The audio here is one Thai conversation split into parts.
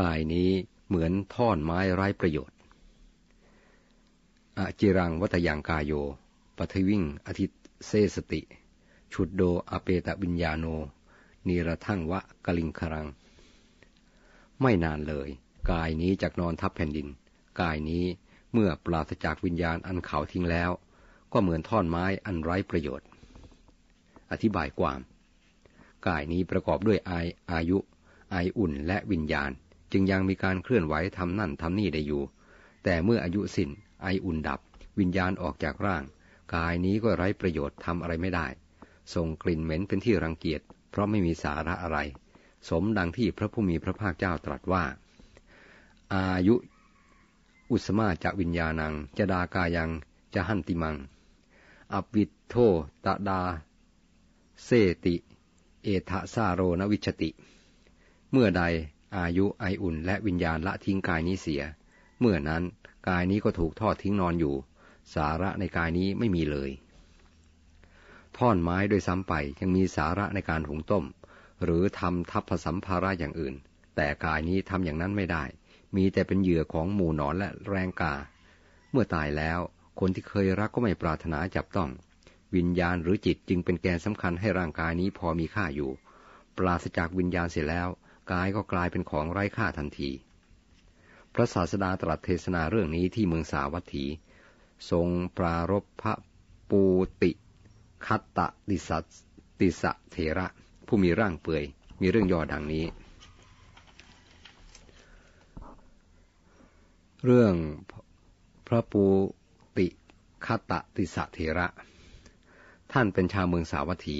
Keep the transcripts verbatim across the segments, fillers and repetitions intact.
กายนี้เหมือนท่อนไม้ไร้ประโยชน์อจิรังวัตยังกายโยปทวิงอธิเสสติชุดโดอเปตวิญญาโนนิระทั่งวะกลิงครังไม่นานเลยกายนี้จักนอนทับแผ่นดินกายนี้เมื่อปราศจากวิญญาณอันเขาทิ้งแล้วก็เหมือนท่อนไม้อันไร้ประโยชน์อธิบายความกายนี้ประกอบด้วยอายอายุไออุ่นและวิญญาณจึงยังมีการเคลื่อนไหวทำนั่นทำนี่ได้อยู่แต่เมื่ออายุสิ้นไออุ่นดับวิญญาณออกจากร่างกายนี้ก็ไร้ประโยชน์ทำอะไรไม่ได้ส่งกลิ่นเหม็นเป็นที่รังเกียจเพราะไม่มีสาระอะไรสมดังที่พระผู้มีพระภาคเจ้าตรัสว่าอายุอุสมาจะวิญญาณังจะดากายังจะหันติมังอวิทโทตดาเสติเอทะซาโรนวิชติเมื่อใดอายุไออุ่นและวิญญาณละทิ้งกายนี้เสียเมื่อนั้นกายนี้ก็ถูกทอดทิ้งนอนอยู่สาระในกายนี้ไม่มีเลยท่อนไม้โดยซ้ำไปยังมีสาระในการหุงต้มหรือทำทัพผสัมภาระอย่างอื่นแต่กายนี้ทำอย่างนั้นไม่ได้มีแต่เป็นเหยื่อของหมู่หนอนและแรงกาเมื่อตายแล้วคนที่เคยรักก็ไม่ปรารถนาจับต้องวิญญาณหรือจิตจึงเป็นแกนสำคัญให้ร่างกายนี้พอมีค่าอยู่ปราศจากวิญญาณเสร็จแล้วกายก็กลายเป็นของไร้ค่าทันทีพระศาสดาตรัสเทศนาเรื่องนี้ที่เมืองสาวัตถีทรงปรารภพระปูติคัตตติสัตติสะเถระผู้มีร่างเปื่อยมีเรื่องย่อดังนี้เรื่องพระปูติคัตตติสะเถระท่านเป็นชาวเมืองสาวัตถี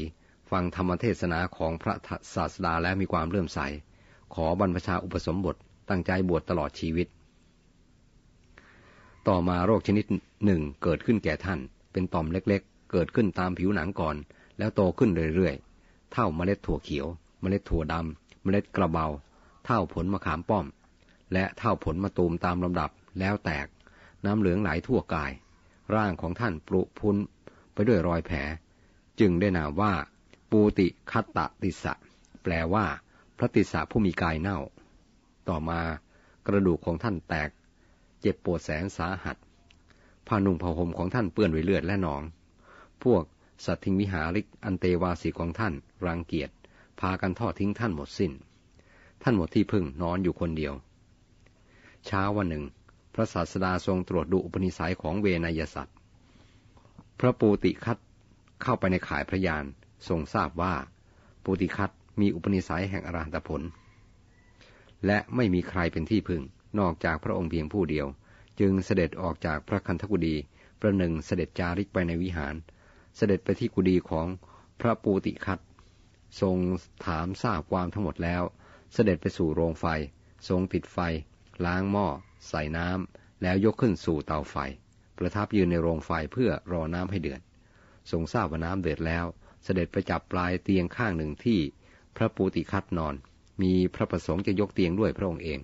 ฟังธรรมเทศนาของพระศาสดาและมีความเลื่อมใสขอบรรพชาอุปสมบทตั้งใจบวชตลอดชีวิตต่อมาโรคชนิดหนึ่งเกิดขึ้นแก่ท่านเป็นต่อมเล็กๆเกิดขึ้นตามผิวหนังก่อนแล้วโตขึ้นเรื่อยๆเท่าเมล็ดถั่วเขียวเมล็ดถั่วดำเมล็ดกระเบาเท่าผลมะขามป้อมและเท่าผลมะตูมตามลำดับแล้วแตกน้ำเหลืองไหลทั่วกายร่างของท่านปรุพุนไปด้วยรอยแผลจึงได้นามว่าปูติคัตตติสะแปลว่าพระติสสะผู้มีกายเน่าต่อมากระดูกของท่านแตกเจ็บปวดแสนสาหัสผ้านุ่งผ้าห่มของท่านเปื้อนด้วยเลือดและหนองพวกสัตทิงวิหาริกอันเตวาสีของท่านรังเกียจพากันทอดทิ้งท่านหมดสิ้นท่านหมดที่พึ่งนอนอยู่คนเดียวเช้าวันหนึ่งพระศาสดาทรงตรวจดูอุปนิสัยของเวนยสัตว์พระปูติคัตเข้าไปในข่ายพระญาณทรงทราบว่าปูติคัตมีอุปนิสัยแห่งอรหัตผลและไม่มีใครเป็นที่พึ่งนอกจากพระองค์เพียงผู้เดียวจึงเสด็จออกจากพระคันธกุฎีประหนึ่งเสด็จจาริกไปในวิหารเสด็จไปที่กุฎีของพระปูติคัตทรงถามทราบความทั้งหมดแล้วเสด็จไปสู่โรงไฟทรงปิดไฟล้างหม้อใส่น้ำแล้วยกขึ้นสู่เตาไฟประทับยืนในโรงไฟเพื่อรอน้ำให้เดือดทรงทราบว่าน้ำเดือดแล้วเสด็จไปจับปลายเตียงข้างหนึ่งที่พระปูติคัตนอนมีพระประสงค์จะยกเตียงด้วยพระองค์เอง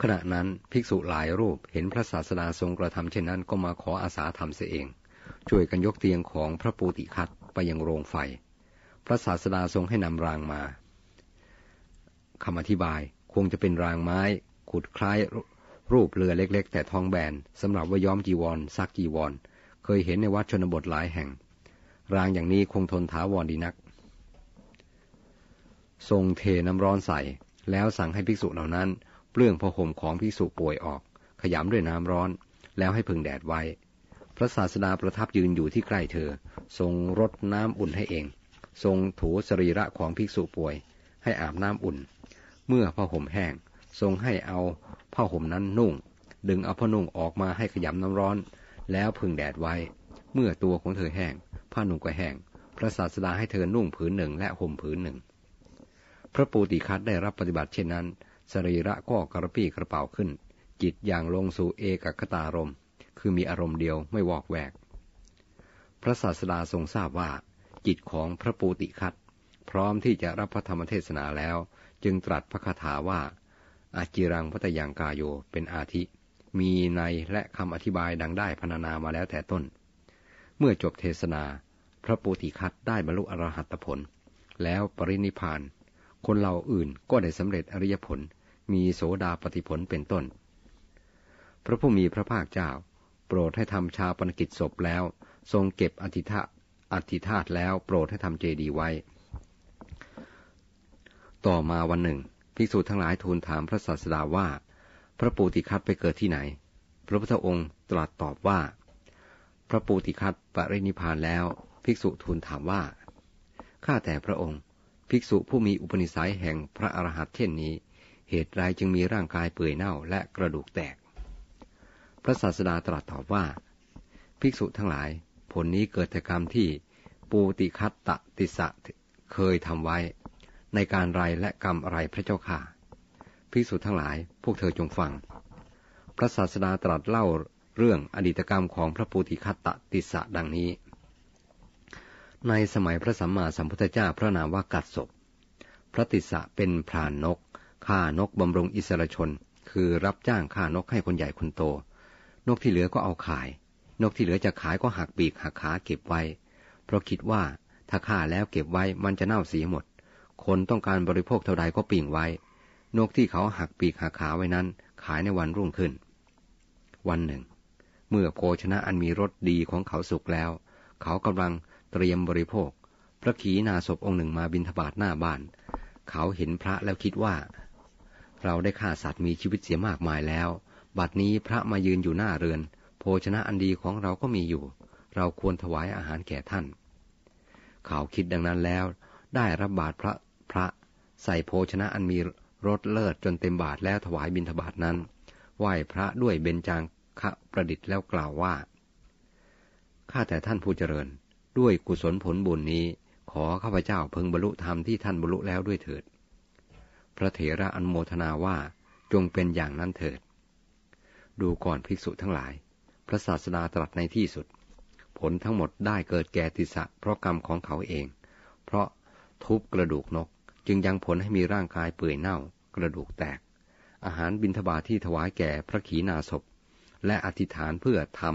ขณะนั้นภิกษุหลายรูปเห็นพระศาสดาทรงกระทำเช่นนั้นก็มาขออาสาทำเสียเองช่วยกันยกเตียงของพระปูติคัตไปยังโรงไฟพระศาสดาทรงให้นำรางมาคำอธิบายคงจะเป็นรางไม้ขุดคล้ายรูปเรือเล็กๆแต่ทองแบนสำหรับว่าย้อมจีวรซักจีวรเคยเห็นในวัดชนบทหลายแห่งรางอย่างนี้คงทนถาวรดีนักทรงเทน้ำร้อนใส่แล้วสั่งให้ภิกษุเหล่านั้นเปลื้องผ้าห่มของภิกษุป่วยออกขยำด้วยน้ำร้อนแล้วให้พึ่งแดดไว้พระศาสดาประทับยืนอยู่ที่ใกล้เธอทรงรดน้ำอุ่นให้เองทรงถูสรีระของภิกษุป่วยให้อาบน้ำอุ่นเมื่อผ้าห่มแห้งทรงให้เอาผ้าห่มนั้นนุ่งดึงเอาผ้านุ่งออกมาให้ขยำน้ำร้อนแล้วพึ่งแดดไว้เมื่อตัวของเธอแห้งผ้านุ่งก็แห้งพระศาสดาให้เธอนุ่งผืนหนึ่งและห่มผืนหนึ่งพระปูติคัตได้รับปฏิบัติเช่นนั้นสรีระก็กระปี้กระเป๋าขึ้นจิตอย่างลงสู่เอกคตารมณ์คือมีอารมณ์เดียวไม่วอกแวกพระศาสดาทรงทราบว่าจิตของพระปูติคัตพร้อมที่จะรับพระธรรมเทศนาแล้วจึงตรัสพระคาถาว่าอาจิรังวัตยังกายโยเป็นอาทิมีในและคำอธิบายดังได้พรรณนามาแล้วแต่ต้นเมื่อจบเทศนาพระปูติคัตได้บรรลุอรหัตผลแล้วปรินิพพาน คนเหล่าอื่นก็ได้สำเร็จอริยผลมีโสดาปัตติผลเป็นต้นพระผู้มีพระภาคเจ้าโปรดให้ทำชาปนกิจศพแล้วทรงเก็บอธิธาอธิธาตุแล้วโปรดให้ทำเจดีย์ไว้ต่อมาวันหนึ่งภิกษุทั้งหลายทูลถามพระศาสดาว่าพระโพธิคัตไปเกิดที่ไหนพระพุทธองค์ตรัสตอบว่าพระโพธิคัตปรินิพพานแล้วภิกษุทูลถามว่าข้าแต่พระองค์ภิกษุผู้มีอุปนิสัยแห่งพระอรหันต์เช่นนี้เหตุไรจึงมีร่างกายเปื่อยเน่าและกระดูกแตกพระศาสดาตรัสตอบว่าภิกษุทั้งหลายผลนี้เกิดจากกรรมที่ปูติคัตตติสะเคยทำไว้ในการไรและกรรมอะไรพระเจ้าค่ะภิกษุทั้งหลายพวกเธอจงฟังพระศาสดาตรัสเล่าเรื่องอดีตกรรมของพระปูติคัตตติสะดังนี้ในสมัยพระสัมมาสัมพุทธเจ้าพระนามว่ากัสสปพระติสสะเป็นพรานนกฆ่านกบำรุงอิสรชนคือรับจ้างฆ่านกให้คนใหญ่คนโตนกที่เหลือก็เอาขายนกที่เหลือจะขายก็หักปีกหักขาเก็บไว้เพราะคิดว่าถ้าฆ่าแล้วเก็บไว้มันจะเน่าเสียหมดคนต้องการบริโภคเท่าใดก็ปิ้งไว้นกที่เขาหักปีกหักขาไว้นั้นขายในวันรุ่งขึ้นวันหนึ่งเมื่อโภชนะอันมีรสดีของเขาสุกแล้วเขากำลังเตรียมบริโภคพระขีณาสพองค์หนึ่งมาบิณฑบาตหน้าบ้านเขาเห็นพระแล้วคิดว่าเราได้ฆ่าสัตว์มีชีวิตเสียมากมายแล้วบัดนี้พระมายืนอยู่หน้าเรือนโภชนะอันดีของเราก็มีอยู่เราควรถวายอาหารแก่ท่านเขาคิดดังนั้นแล้วได้รับบาตรพระพระใส่โภชนะอันมีรสเลิศจนเต็มบาตรแล้วถวายบิณฑบาตนั้นไหว้พระด้วยเบญจางคะประดิษฐ์แล้วกล่าวว่าข้าแต่ท่านผู้เจริญด้วยกุศลผลบุญนี้ขอข้าพเจ้าพึงบรรลุธรรมที่ท่านบรรลุแล้วด้วยเถิดพระเถระอนุโมทนาว่าจงเป็นอย่างนั้นเถิดดูก่อนภิกษุทั้งหลายพระศาสดาตรัสในที่สุดผลทั้งหมดได้เกิดแก่ติสสะเพราะกรรมของเขาเองเพราะทุบกระดูกนกจึงยังผลให้มีร่างกายเปื่อยเน่ากระดูกแตกอาหารบิณฑบาตที่ถวายแก่พระขีณาสพและอธิษฐานเพื่อธรรม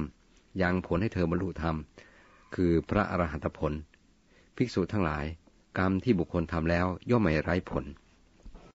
ยังผลให้เธอบรรลุธรรมคือพระอรหันตผลภิกษุทั้งหลายกรรมที่บุคคลทำแล้วย่อมไม่ไร้ผล